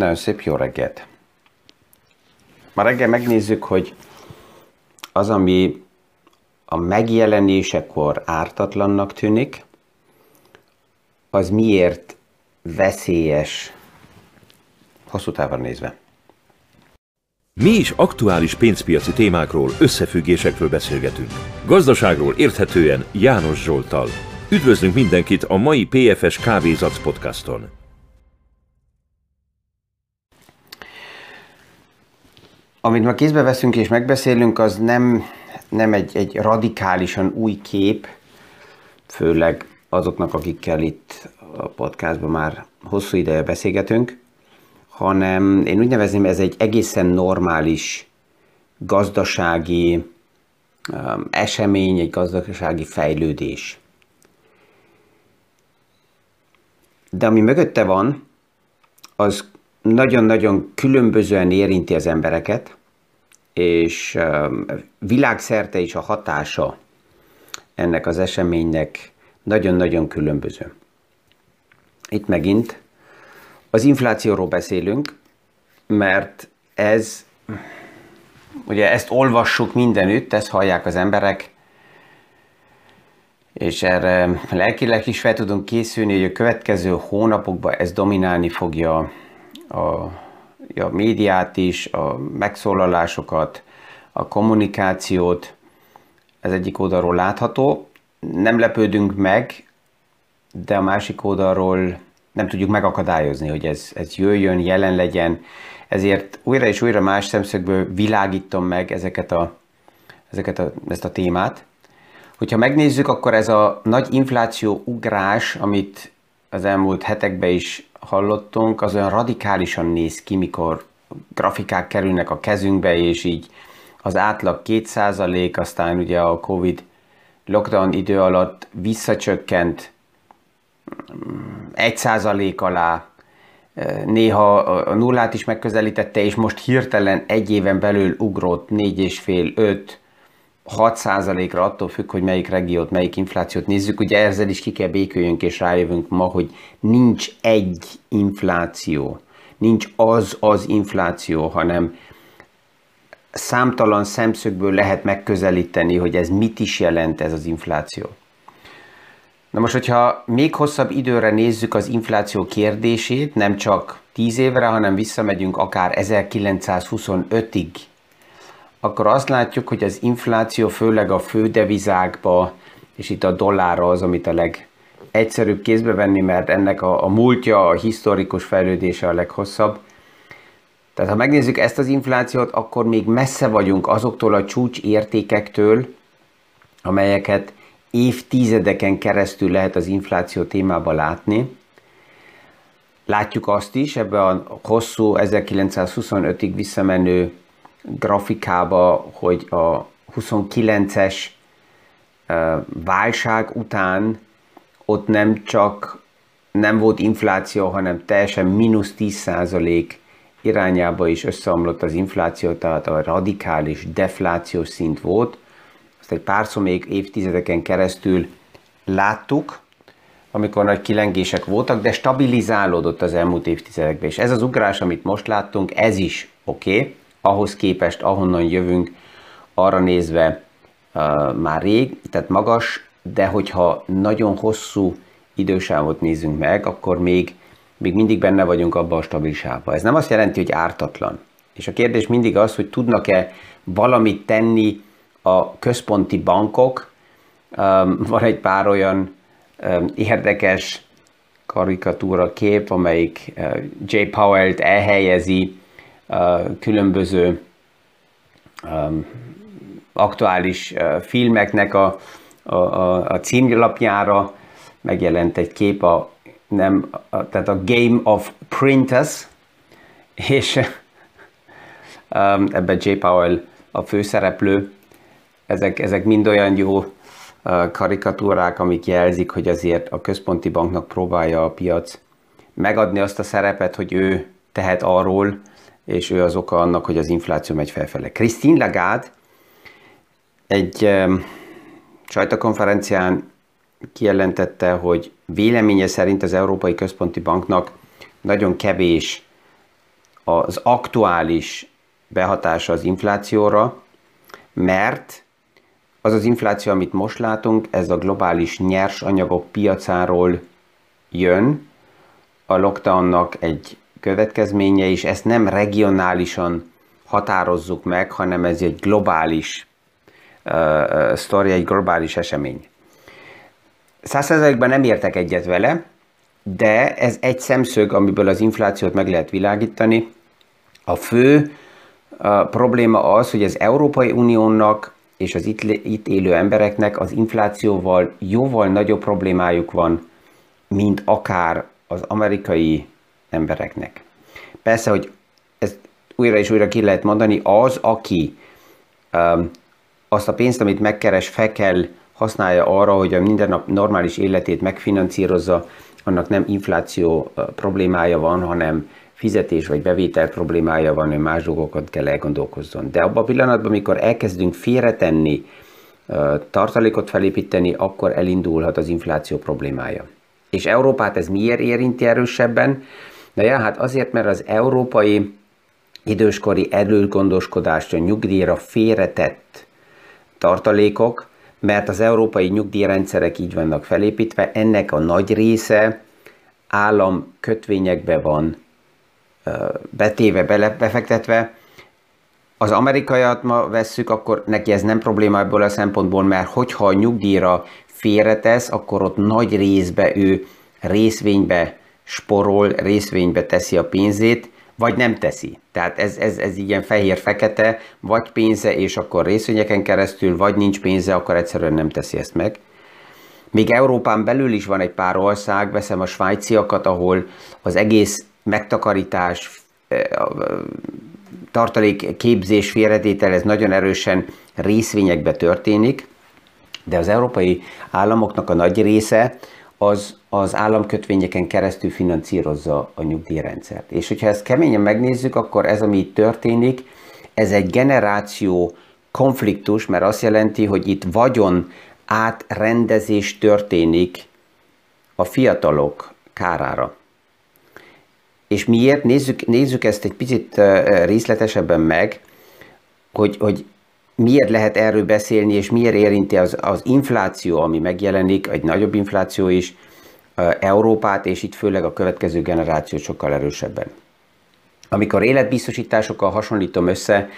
Nagyon szép, jó reggelt! Ma reggel megnézzük, hogy az, ami a megjelenésekor ártatlannak tűnik, az miért veszélyes hosszú távon nézve. Mi is aktuális pénzpiaci témákról, összefüggésekről beszélgetünk. Gazdaságról érthetően János Zsolttal. Üdvözlünk mindenkit a mai PFS Kávézac podcaston. Amit ma kézbe veszünk és megbeszélünk, az nem egy radikálisan új kép, főleg azoknak, akikkel itt a podcastban már hosszú ideje beszélgetünk, hanem én úgy nevezném, ez egy egészen normális gazdasági esemény, egy gazdasági fejlődés. De ami mögötte van, az nagyon-nagyon különbözően érinti az embereket, és világszerte is a hatása ennek az eseménynek nagyon-nagyon különböző. Itt megint az inflációról beszélünk, mert ez, ugye ezt olvassuk mindenütt, ezt hallják az emberek, és erre lelkileg is fel tudunk készülni, hogy a következő hónapokban ez dominálni fogja a médiát is, a megszólalásokat, a kommunikációt. Ez egyik oldalról látható. Nem lepődünk meg, de a másik oldalról nem tudjuk megakadályozni, hogy ez jöjjön, jelen legyen. Ezért újra és újra más szemszögből világítom meg ezt a témát. Hogyha megnézzük, akkor ez a nagy infláció ugrás, amit az elmúlt hetekben is hallottunk, az olyan radikálisan néz ki, mikor grafikák kerülnek a kezünkbe, és így az átlag 2%, aztán ugye a Covid lockdown idő alatt visszacsökkent 1% alá, néha a nullát is megközelítette, és most hirtelen egy éven belül ugrott 4,5-5-6%-ra, attól függ, hogy melyik regiót, melyik inflációt nézzük. Ugye ezzel is ki kell béköljünk, és rájövünk ma, hogy nincs egy infláció, nincs az infláció, hanem számtalan szemszögből lehet megközelíteni, hogy ez mit is jelent ez az infláció. Na most, hogyha még hosszabb időre nézzük az infláció kérdését, nem csak 10 évre, hanem visszamegyünk akár 1925-ig, akkor azt látjuk, hogy az infláció főleg a fődevizákba, és itt a dollárra az, amit a legegyszerűbb kézbe venni, mert ennek a múltja, a historikus fejlődése a leghosszabb. Tehát ha megnézzük ezt az inflációt, akkor még messze vagyunk azoktól a csúcsértékektől, amelyeket évtizedeken keresztül lehet az infláció témába látni. Látjuk azt is, ebben a hosszú 1925-ig visszamenő grafikába, hogy a 29-es válság után ott nem csak nem volt infláció, hanem teljesen -10% irányába is összeomlott az infláció, tehát a radikális deflációs szint volt. Ezt egy pár szó még évtizedeken keresztül láttuk, amikor nagy kilengések voltak, de stabilizálódott az elmúlt évtizedekben. És ez az ugrás, amit most láttunk, ez is oké. Ahhoz képest, ahonnan jövünk, arra nézve már rég, tehát magas, de hogyha nagyon hosszú idősávot nézünk meg, akkor még mindig benne vagyunk abban a stabilisában. Ez nem azt jelenti, hogy ártatlan. És a kérdés mindig az, hogy tudnak-e valamit tenni a központi bankok. Van egy pár olyan érdekes karikatúra kép, amelyik Jay Powell-t elhelyezi különböző aktuális filmeknek a címlapjára. Megjelent egy kép, tehát a Game of Printers, és ebben Jay Powell a főszereplő. Ezek mind olyan jó karikatúrák, amik jelzik, hogy azért a központi banknak próbálja a piac megadni azt a szerepet, hogy ő tehet arról, és ő az oka annak, hogy az infláció megy felfele. Christine Lagarde egy sajtókonferencián kijelentette, hogy véleménye szerint az Európai Központi Banknak nagyon kevés az aktuális behatása az inflációra, mert az az infláció, amit most látunk, ez a globális nyersanyagok piacáról jön, a lockdownnak egy következménye, és ezt nem regionálisan határozzuk meg, hanem ez egy globális sztori, egy globális esemény. 100%-ban nem értek egyet vele, de ez egy szemszög, amiből az inflációt meg lehet világítani. A fő probléma az, hogy az Európai Uniónak és az itt élő embereknek az inflációval jóval nagyobb problémájuk van, mint akár az amerikai embereknek. Persze, hogy ezt újra és újra ki lehet mondani, az, aki azt a pénzt, amit megkeres, fel kell használja arra, hogy a minden nap normális életét megfinanszírozza, annak nem infláció problémája van, hanem fizetés vagy bevétel problémája van, hogy más dolgokat kell elgondolkozzon. De abban a pillanatban, amikor elkezdünk félretenni, tartalékot felépíteni, akkor elindulhat az infláció problémája. És Európát ez miért érinti erősebben? Na ja, hát azért, mert az európai időskori előgondoskodásra, nyugdíjra félretett tartalékok, mert az európai nyugdíjrendszerek így vannak felépítve, ennek a nagy része állam kötvényekbe van betéve, befektetve. Az amerikaiat ma vesszük, akkor neki ez nem probléma ebből a szempontból, mert hogyha a nyugdíjra félretesz, akkor ott nagy részbe ő részvénybe sporol, részvénybe teszi a pénzét, vagy nem teszi. Tehát ez ilyen fehér-fekete, vagy pénze, és akkor részvényeken keresztül, vagy nincs pénze, akkor egyszerűen nem teszi ezt meg. Még Európán belül is van egy pár ország, veszem a svájciakat, ahol az egész megtakarítás, tartalék, képzés, félretétel, ez nagyon erősen részvényekbe történik, de az európai államoknak a nagy része az államkötvényeken keresztül finanszírozza a nyugdíjrendszert. És hogyha ezt keményen megnézzük, akkor ez, ami itt történik, ez egy generáció konfliktus, mert azt jelenti, hogy itt vagyon átrendezés történik a fiatalok kárára. És miért? Nézzük ezt egy picit részletesebben meg, hogy miért lehet erről beszélni, és miért érinti az infláció, ami megjelenik, egy nagyobb infláció is, Európát, és itt főleg a következő generációt sokkal erősebben. Amikor életbiztosításokkal hasonlítom össze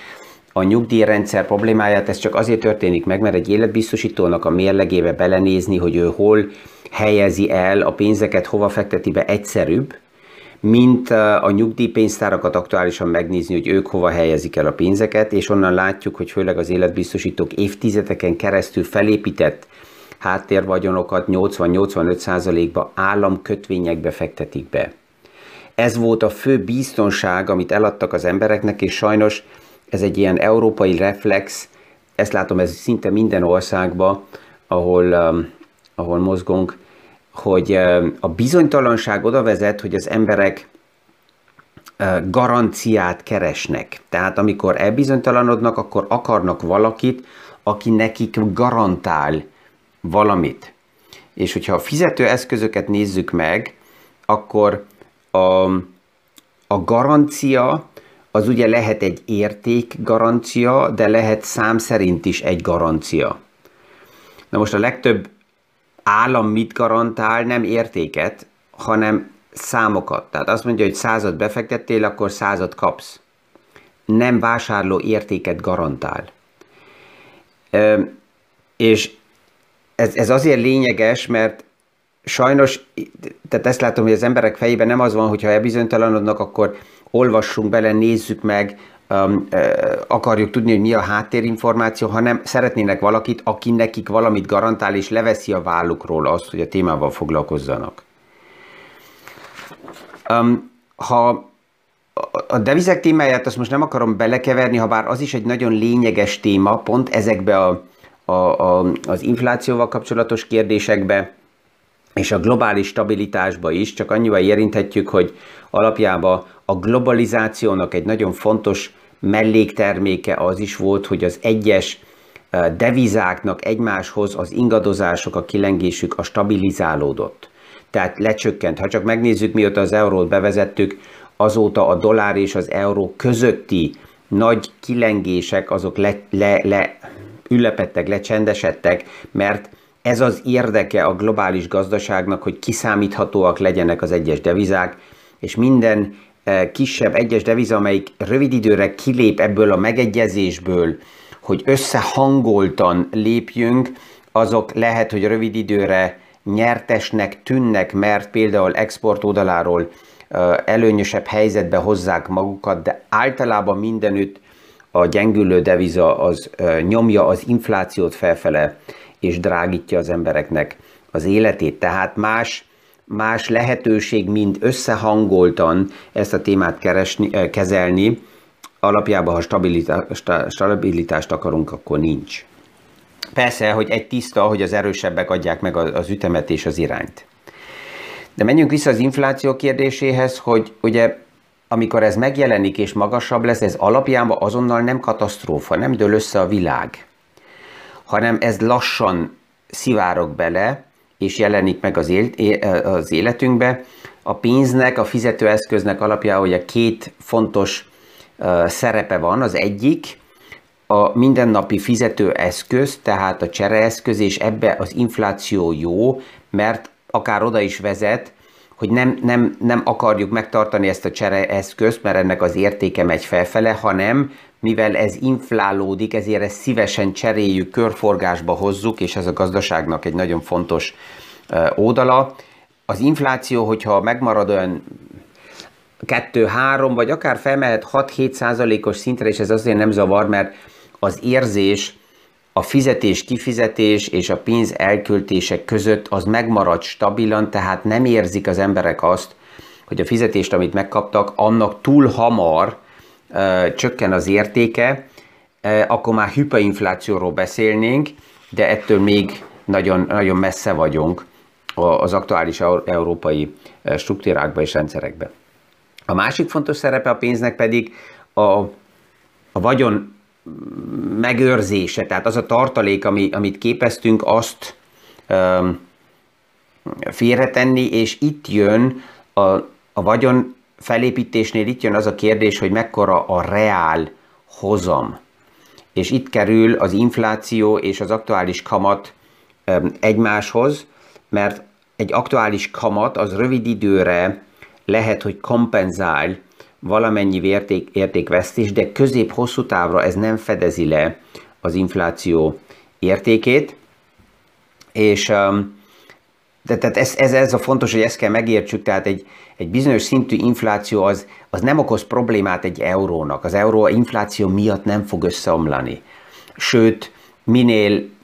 a nyugdíjrendszer problémáját, ez csak azért történik meg, mert egy életbiztosítónak a mérlegébe belenézni, hogy ő hol helyezi el a pénzeket, hova fekteti be, egyszerűbb, mint a nyugdíjpénztárakat aktuálisan megnézni, hogy ők hova helyezik el a pénzeket, és onnan látjuk, hogy főleg az életbiztosítók évtizedeken keresztül felépített háttérvagyonokat 80-85%-ba államkötvényekbe fektetik be. Ez volt a fő biztonság, amit eladtak az embereknek, és sajnos ez egy ilyen európai reflex, ezt látom, ez szinte minden országban, ahol mozgunk, hogy a bizonytalanság oda vezet, hogy az emberek garanciát keresnek. Tehát amikor elbizonytalanodnak, akkor akarnak valakit, aki nekik garantál valamit. És hogyha a fizetőeszközöket nézzük meg, akkor a garancia az ugye lehet egy értékgarancia, de lehet szám szerint is egy garancia. Na most a legtöbb állam mit garantál? Nem értéket, hanem számokat. Tehát azt mondja, hogy 100-at befektettél, akkor 100-at kapsz. Nem vásárló értéket garantál. És ez azért lényeges, mert sajnos, tehát ezt látom, hogy az emberek fejében nem az van, hogyha elbizonytalanodnak, akkor olvassunk bele, nézzük meg, akarjuk tudni, hogy mi a háttérinformáció, hanem szeretnének valakit, aki nekik valamit garantál, és leveszi a vállukról azt, hogy a témával foglalkozzanak. Ha a devizek témáját azt most nem akarom belekeverni, ha bár az is egy nagyon lényeges téma, pont ezekbe az inflációval kapcsolatos kérdésekbe, és a globális stabilitásba is, csak annyival érinthetjük, hogy alapjában a globalizációnak egy nagyon fontos mellékterméke az is volt, hogy az egyes devizáknak egymáshoz az ingadozások, a kilengésük, a stabilizálódott. Tehát lecsökkent. Ha csak megnézzük, mióta az eurót bevezettük, azóta a dollár és az euró közötti nagy kilengések azok leülepedtek, lecsendesedtek, mert ez az érdeke a globális gazdaságnak, hogy kiszámíthatóak legyenek az egyes devizák, és minden kisebb egyes deviza, amelyik rövid időre kilép ebből a megegyezésből, hogy összehangoltan lépjünk, azok lehet, hogy rövid időre nyertesnek tűnnek, mert például export oldaláról előnyösebb helyzetbe hozzák magukat, de általában mindenütt a gyengülő deviza az nyomja az inflációt felfele, és drágítja az embereknek az életét. Tehát más lehetőség, mint összehangoltan ezt a témát kezelni, alapjában, ha stabilitást akarunk, akkor nincs. Persze, hogy egy tiszta, hogy az erősebbek adják meg az ütemet és az irányt. De menjünk vissza az infláció kérdéséhez, hogy ugye amikor ez megjelenik és magasabb lesz, ez alapjában azonnal nem katasztrófa, nem dől össze a világ, hanem ez lassan szivárog bele, és jelenik meg az életünkbe. A pénznek, a fizetőeszköznek alapjául ugye két fontos szerepe van. Az egyik a mindennapi fizetőeszköz, tehát a csereeszköz, és ebbe az infláció jó, mert akár oda is vezet, hogy nem akarjuk megtartani ezt a csereeszközt, mert ennek az értéke megy felfele, hanem mivel ez inflálódik, ezért ezt szívesen cseréljük, körforgásba hozzuk, és ez a gazdaságnak egy nagyon fontos oldala. Az infláció, hogyha megmarad olyan 2-3, vagy akár felmehet 6-7%-os szintre, és ez azért nem zavar, mert az érzés, a fizetés-kifizetés és a pénz elköltések között az megmarad stabilan, tehát nem érzik az emberek azt, hogy a fizetést, amit megkaptak, annak túl hamar csökken az értéke, akkor már hiperinflációról beszélnénk, de ettől még nagyon, nagyon messze vagyunk az aktuális európai struktúrákban és rendszerekben. A másik fontos szerepe a pénznek pedig a vagyon megőrzése, tehát az a tartalék, amit képeztünk, azt félretenni, és itt jön a vagyon felépítésnél, itt jön az a kérdés, hogy mekkora a reál hozam. És itt kerül az infláció és az aktuális kamat egymáshoz, mert egy aktuális kamat az rövid időre lehet, hogy kompenzál valamennyi értékvesztés, de közép-hosszú távra ez nem fedezi le az infláció értékét. És tehát ez a fontos, hogy ezt kell megértsük, tehát egy bizonyos szintű infláció az nem okoz problémát egy eurónak. Az euró infláció miatt nem fog összeomlani. Sőt,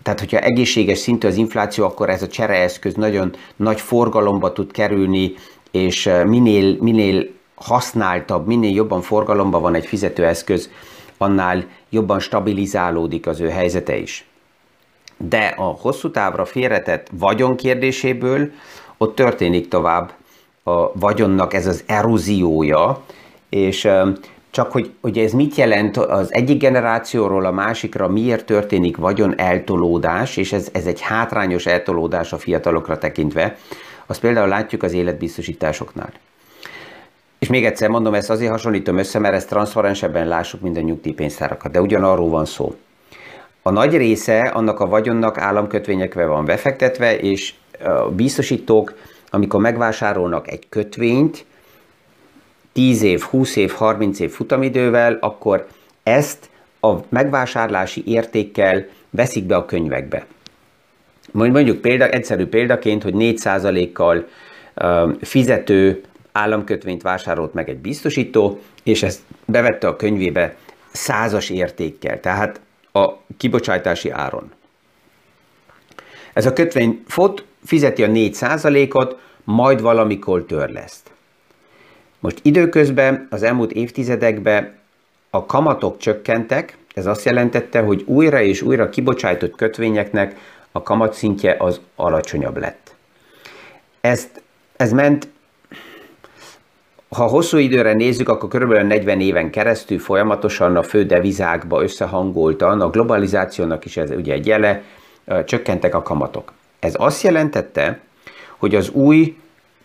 tehát hogyha egészséges szintű az infláció, akkor ez a csereeszköz nagyon nagy forgalomba tud kerülni, és minél használtabb, minél jobban forgalomban van egy fizetőeszköz, annál jobban stabilizálódik az ő helyzete is. De a hosszú távra félretett vagyon kérdéséből ott történik tovább a vagyonnak ez az eróziója, és csak hogy ez mit jelent az egyik generációról a másikra, miért történik vagyon eltolódás, és ez egy hátrányos eltolódás a fiatalokra tekintve, azt például látjuk az életbiztosításoknál. És még egyszer mondom, ezt azért hasonlítom össze, mert ezt transzparensebben lássuk, mint a nyugdíjpénztárakat, de ugyanarról van szó. A nagy része annak a vagyonnak államkötvényekbe van befektetve, és a biztosítók, amikor megvásárolnak egy kötvényt 10 év, 20 év, 30 év futamidővel, akkor ezt a megvásárlási értékkel veszik be a könyvekbe. Mondjuk egyszerű példaként, hogy 4%-kal fizető államkötvényt vásárolt meg egy biztosító, és ezt bevette a könyvébe 100-as értékkel, tehát a kibocsátási áron. Ez a kötvény fizeti a 4%-ot, majd valamikor törleszt. Most időközben, az elmúlt évtizedekben a kamatok csökkentek, ez azt jelentette, hogy újra és újra kibocsátott kötvényeknek a kamatszintje az alacsonyabb lett. Ez ment, ha hosszú időre nézzük, akkor körülbelül 40 éven keresztül folyamatosan a fő devizákba összehangoltan, a globalizációnak is ez ugye egy jele, csökkentek a kamatok. Ez azt jelentette, hogy az új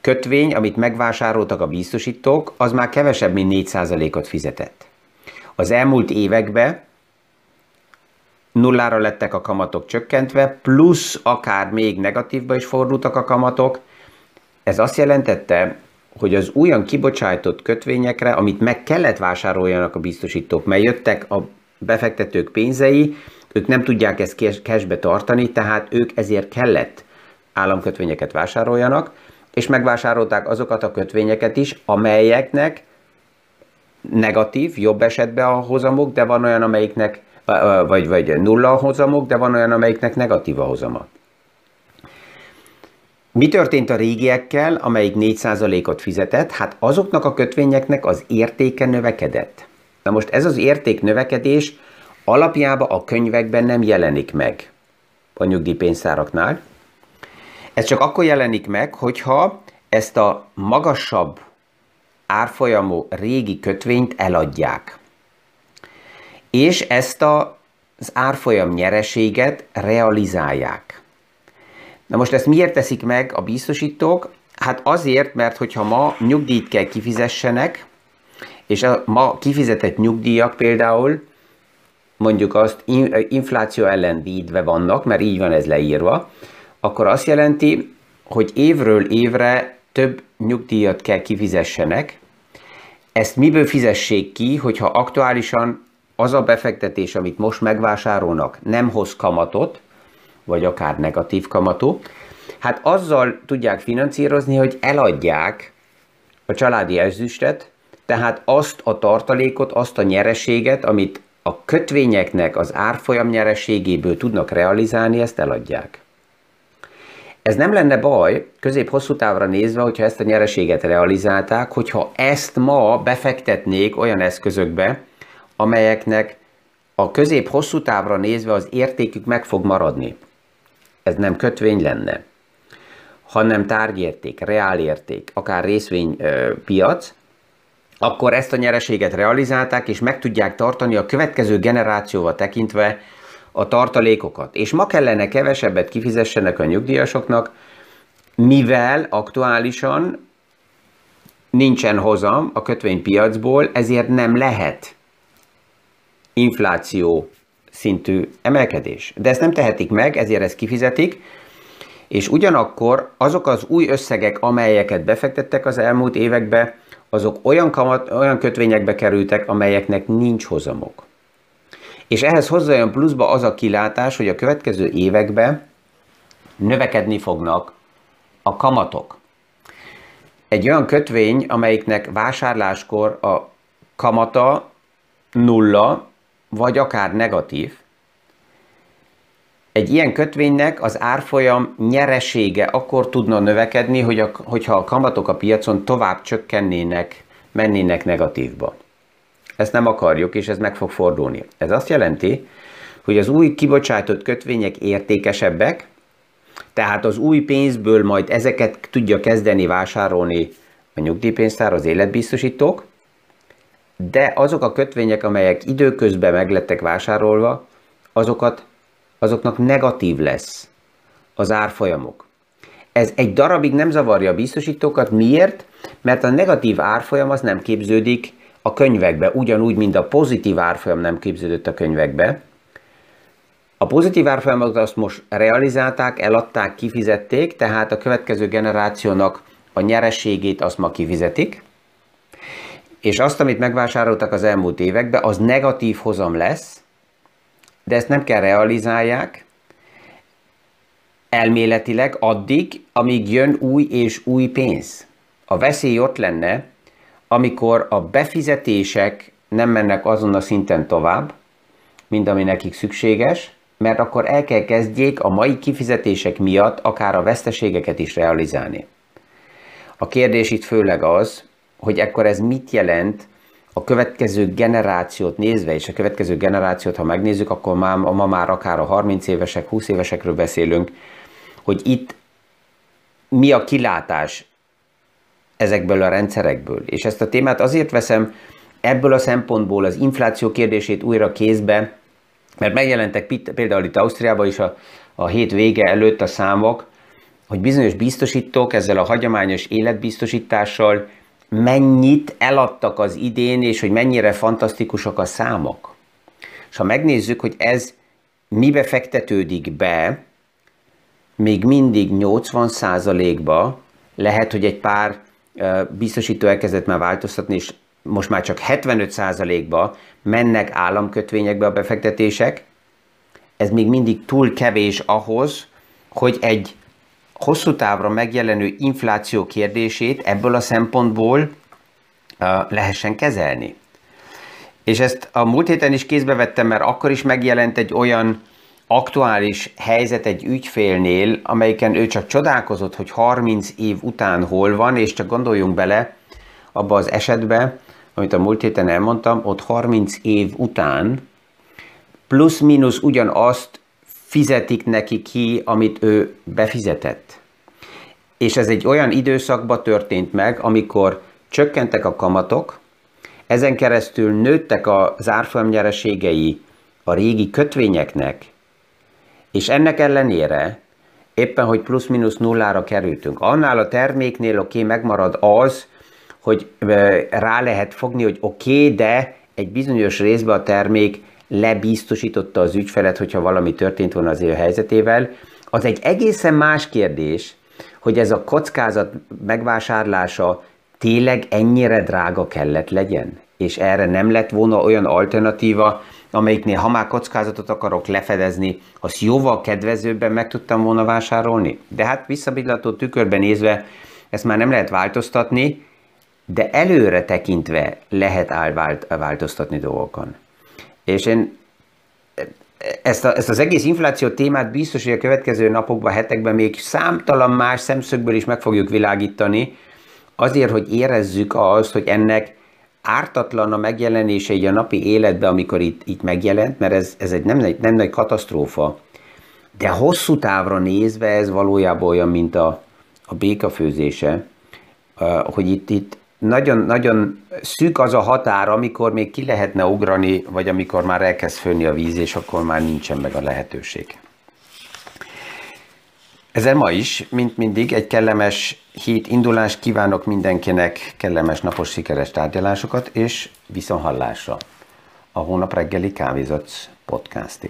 kötvény, amit megvásároltak a biztosítók, az már kevesebb, mint 4%-ot fizetett. Az elmúlt években nullára lettek a kamatok csökkentve, plusz akár még negatívba is fordultak a kamatok. Ez azt jelentette, hogy az újan kibocsájtott kötvényekre, amit meg kellett vásároljanak a biztosítók, mert jöttek a befektetők pénzei, ők nem tudják ezt cashbe tartani, tehát ők ezért kellett államkötvényeket vásároljanak, és megvásárolták azokat a kötvényeket is, amelyeknek negatív, jobb esetben a hozamok, de van olyan, amelyiknek vagy nulla a hozamok, de van olyan, amelyiknek negatív a hozama. Mi történt a régiekkel, amelyik 4%-ot fizetett? Hát azoknak a kötvényeknek az értéke növekedett. Na most ez az értéknövekedés alapjában a könyvekben nem jelenik meg a nyugdíjpénztáraknál. Ez csak akkor jelenik meg, hogyha ezt a magasabb árfolyamú régi kötvényt eladják. És ezt az árfolyam nyereséget realizálják. Na most ezt miért teszik meg a biztosítók? Hát azért, mert hogyha ma nyugdíjt kell kifizessenek, és a ma kifizetett nyugdíjak például, mondjuk azt infláció ellen védve vannak, mert így van ez leírva, akkor azt jelenti, hogy évről évre több nyugdíjat kell kifizessenek. Ezt miből fizessék ki, hogyha aktuálisan az a befektetés, amit most megvásárolnak, nem hoz kamatot, vagy akár negatív kamatú, hát azzal tudják finanszírozni, hogy eladják a családi ezüstet, tehát azt a tartalékot, azt a nyereséget, amit a kötvényeknek az árfolyam nyereségéből tudnak realizálni, ezt eladják. Ez nem lenne baj, közép-hosszú távra nézve, hogyha ezt a nyereséget realizálták, hogyha ezt ma befektetnék olyan eszközökbe, amelyeknek a közép-hosszú távra nézve az értékük meg fog maradni. Ez nem kötvény lenne, hanem tárgyérték, reálérték, akár részvénypiac, akkor ezt a nyereséget realizálták, és meg tudják tartani a következő generációval tekintve a tartalékokat. És ma kellene kevesebbet kifizessenek a nyugdíjasoknak, mivel aktuálisan nincsen hozam a kötvénypiacból, ezért nem lehet infláció szintű emelkedés. De ezt nem tehetik meg, ezért ezt kifizetik, és ugyanakkor azok az új összegek, amelyeket befektettek az elmúlt években, azok olyan kötvényekbe kerültek, amelyeknek nincs hozamok. És ehhez hozzájön pluszba az a kilátás, hogy a következő években növekedni fognak a kamatok. Egy olyan kötvény, amelyiknek vásárláskor a kamata nulla, vagy akár negatív, egy ilyen kötvénynek az árfolyam nyeresége akkor tudna növekedni, hogyha a kamatok a piacon tovább csökkennének, mennének negatívba. Ezt nem akarjuk, és ez meg fog fordulni. Ez azt jelenti, hogy az új kibocsátott kötvények értékesebbek, tehát az új pénzből majd ezeket tudja kezdeni vásárolni a nyugdíjpénztár, az életbiztosítók, de azok a kötvények, amelyek időközben meglettek vásárolva, azoknak negatív lesz az árfolyamok. Ez egy darabig nem zavarja a biztosítókat. Miért? Mert a negatív árfolyam az nem képződik a könyvekbe, ugyanúgy, mint a pozitív árfolyam nem képződött a könyvekbe. A pozitív árfolyamot azt most realizálták, eladták, kifizették, tehát a következő generációnak a nyereségét azt ma kifizetik. És azt, amit megvásároltak az elmúlt években, az negatív hozam lesz, de ezt nem kell realizálják elméletileg addig, amíg jön új és új pénz. A veszély ott lenne, amikor a befizetések nem mennek azon a szinten tovább, mint ami nekik szükséges, mert akkor el kell kezdjék a mai kifizetések miatt akár a veszteségeket is realizálni. A kérdés itt főleg az, hogy ekkor ez mit jelent a következő generációt nézve, és a következő generációt, ha megnézzük, akkor ma már akár a 30 évesek, 20 évesekről beszélünk, hogy itt mi a kilátás ezekből a rendszerekből. És ezt a témát azért veszem ebből a szempontból az infláció kérdését újra kézbe, mert megjelentek például itt Ausztriában is a hét vége előtt a számok, hogy bizonyos biztosítók ezzel a hagyományos életbiztosítással mennyit eladtak az idén, és hogy mennyire fantasztikusak a számok. És ha megnézzük, hogy ez mibe fektetődik be, még mindig 80%-ba, lehet, hogy egy pár biztosító elkezdett már változtatni, és most már csak 75%-ba mennek államkötvényekbe a befektetések. Ez még mindig túl kevés ahhoz, hogy egy hosszú távra megjelenő infláció kérdését ebből a szempontból lehessen kezelni. És ezt a múlt héten is kézbe vettem, mert akkor is megjelent egy olyan aktuális helyzet egy ügyfélnél, amelyiken ő csak csodálkozott, hogy 30 év után hol van, és csak gondoljunk bele abba az esetbe, amit a múlt héten elmondtam, ott 30 év után plusz-mínusz ugyanazt fizetik neki ki, amit ő befizetett. És ez egy olyan időszakban történt meg, amikor csökkentek a kamatok, ezen keresztül nőttek az árfolyam nyereségei a régi kötvényeknek, és ennek ellenére éppen, hogy plusz-mínusz nullára kerültünk. Annál a terméknél oké, megmarad az, hogy rá lehet fogni, hogy oké, de egy bizonyos részben a termék lebiztosította az ügyfelet, hogyha valami történt volna az ő helyzetével. Az egy egészen más kérdés, hogy ez a kockázat megvásárlása tényleg ennyire drága kellett legyen, és erre nem lett volna olyan alternatíva, amelyiknél, ha már kockázatot akarok lefedezni, azt jóval kedvezőbben meg tudtam volna vásárolni. De hát visszabillató tükörben nézve ezt már nem lehet változtatni, de előre tekintve lehet változtatni dolgokon. És én ezt az egész infláció témát biztos, hogy a következő napokban, hetekben még számtalan más szemszögből is meg fogjuk világítani, azért, hogy érezzük azt, hogy ennek ártatlan a megjelenése így a napi életben, amikor itt megjelent, mert ez egy nem nagy katasztrófa. De hosszú távra nézve ez valójában olyan, mint a béka főzése, hogy itt nagyon-nagyon szűk az a határ, amikor még ki lehetne ugrani, vagy amikor már elkezd fölni a víz, és akkor már nincsen meg a lehetőség. Ezzel ma is, mint mindig, egy kellemes hét indulást kívánok mindenkinek, kellemes napos sikeres tárgyalásokat, és viszonthallásra a hónap reggeli Kávézac podcastig.